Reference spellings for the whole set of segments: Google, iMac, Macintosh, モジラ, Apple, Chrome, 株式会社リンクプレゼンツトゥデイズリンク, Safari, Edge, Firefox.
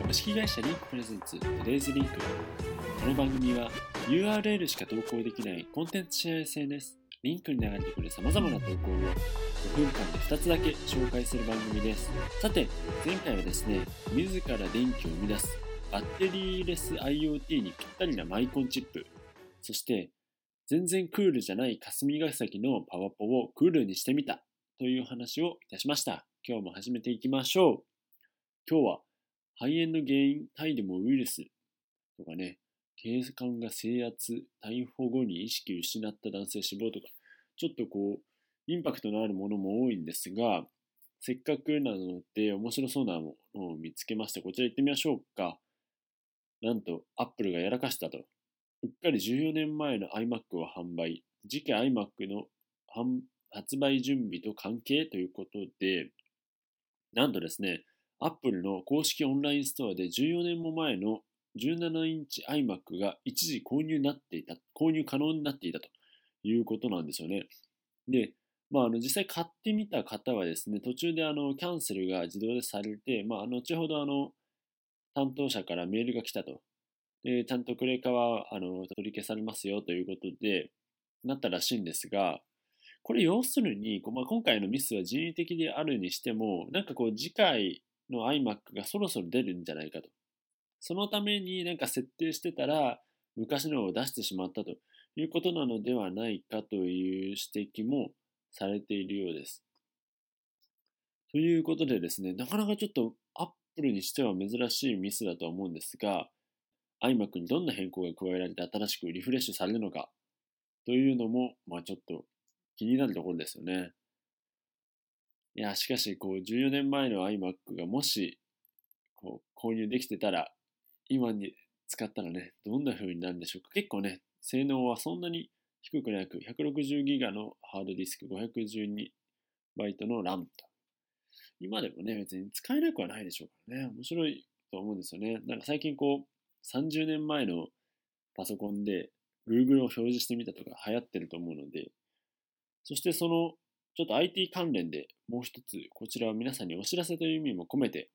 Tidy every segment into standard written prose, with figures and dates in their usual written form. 株式会社リンクプレゼンツトゥデイズリンク。この番組は URL しか投稿できないコンテンツシェア SNS リンクに流れてくる様々な投稿を5分間で2つだけ紹介する番組です。さて、前回はですね、自ら電気を生み出すバッテリーレス IoT にぴったりなマイコンチップ、そして全然クールじゃない霞ヶ崎のパワポをクールにしてみたという話をいたしました。今日も始めていきましょう。今日は肺炎の原因、タイでもウイルスとかね、警官が制圧、逮捕後に意識失った男性死亡とか、ちょっとこうインパクトのあるものも多いんですが、せっかくなので面白そうなものを見つけました。こちら行ってみましょうか。なんと Apple がやらかしたと。うっかり14年前の iMac を販売。次期 iMac の発売準備と関係ということで、なんとですね、Apple の公式オンラインストアで14年も前の17インチ iMac が一時購入可能になっていたということなんですよね。で、実際買ってみた方はですね、途中でキャンセルが自動でされて、後ほど担当者からメールが来たと。で、ちゃんとクレカは取り消されますよということでなったらしいんですが、これ要するに、今回のミスは人為的であるにしても、次回の iMac がそろそろ出るんじゃないかと。そのために設定してたら昔のを出してしまったということなのではないかという指摘もされているようです。ということでですね、なかなかちょっとApple にしては珍しいミスだとは思うんですが、 iMac にどんな変更が加えられて新しくリフレッシュされるのかというのも、ちょっと気になるところですよね。いや、しかし14年前の iMac がもし購入できてたら、今に使ったらね、どんな風になるんでしょうか。結構ね、性能はそんなに低くなく、160ギガのハードディスク、512バイトのRAMと。今でもね、別に使えなくはないでしょうからね、面白いと思うんですよね。最近30年前のパソコンで Google を表示してみたとか流行ってると思うので、そしてちょっと IT 関連でもう一つ、こちらは皆さんにお知らせという意味も込めて、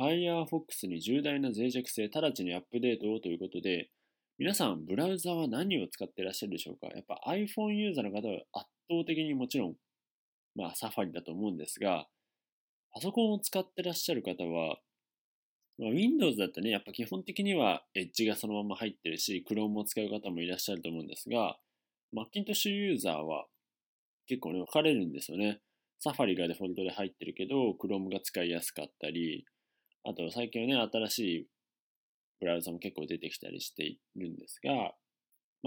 Firefox に重大な脆弱性、直ちにアップデートをということで、皆さんブラウザは何を使っていらっしゃるでしょうか。やっぱ iPhone ユーザーの方は圧倒的にもちろん、Safari だと思うんですが、パソコンを使ってらっしゃる方は、Windows だったらね、やっぱ基本的には Edge がそのまま入ってるし、Chrome を使う方もいらっしゃると思うんですが、Macintosh ユーザーは結構ね、分かれるんですよね。Safari がデフォルトで入ってるけど、Chrome が使いやすかったり、あと最近はね、新しいブラウザも結構出てきたりしているんですが、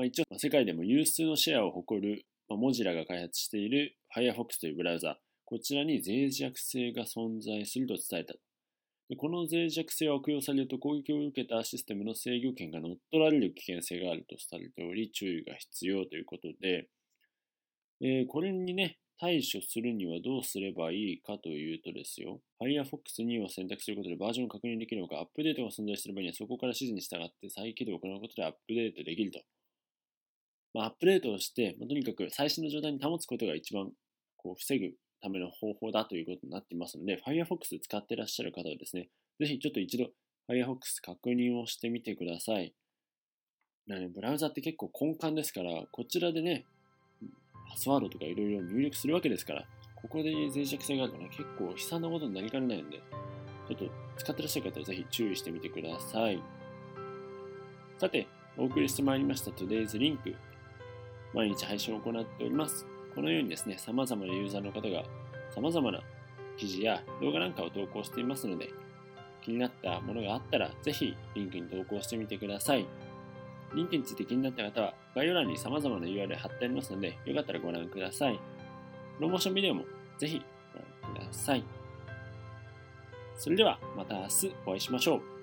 一応世界でも有数のシェアを誇る、モジラが開発している Firefox というブラウザ、こちらに脆弱性が存在すると伝えた。で、この脆弱性は悪用されると攻撃を受けたシステムの制御権が乗っ取られる危険性があるとされており、注意が必要ということで、これにね、対処するにはどうすればいいかというとですよ、Firefox 2を選択することでバージョンを確認できるのか、アップデートが存在する場合にはそこから指示に従って再起動を行うことでアップデートできると。アップデートをして、とにかく最新の状態に保つことが一番防ぐための方法だということになっていますので、Firefox 使ってらっしゃる方はですね、ぜひちょっと一度 Firefox 確認をしてみてください。ブラウザって結構根幹ですから、こちらでね、パスワードとかいろいろ入力するわけですから、ここで脆弱性があるとね、結構悲惨なことになりかねないので、ちょっと使ってらっしゃる方はぜひ注意してみてください。さて、お送りしてまいりました Today's Link。毎日配信を行っております。このようにですね、様々なユーザーの方が様々な記事や動画なんかを投稿していますので、気になったものがあったら、ぜひリンクに投稿してみてください。リンクについて気になった方は、概要欄に様々な URL 貼ってありますので、よかったらご覧ください。プロモーションビデオもぜひご覧ください。それではまた明日お会いしましょう。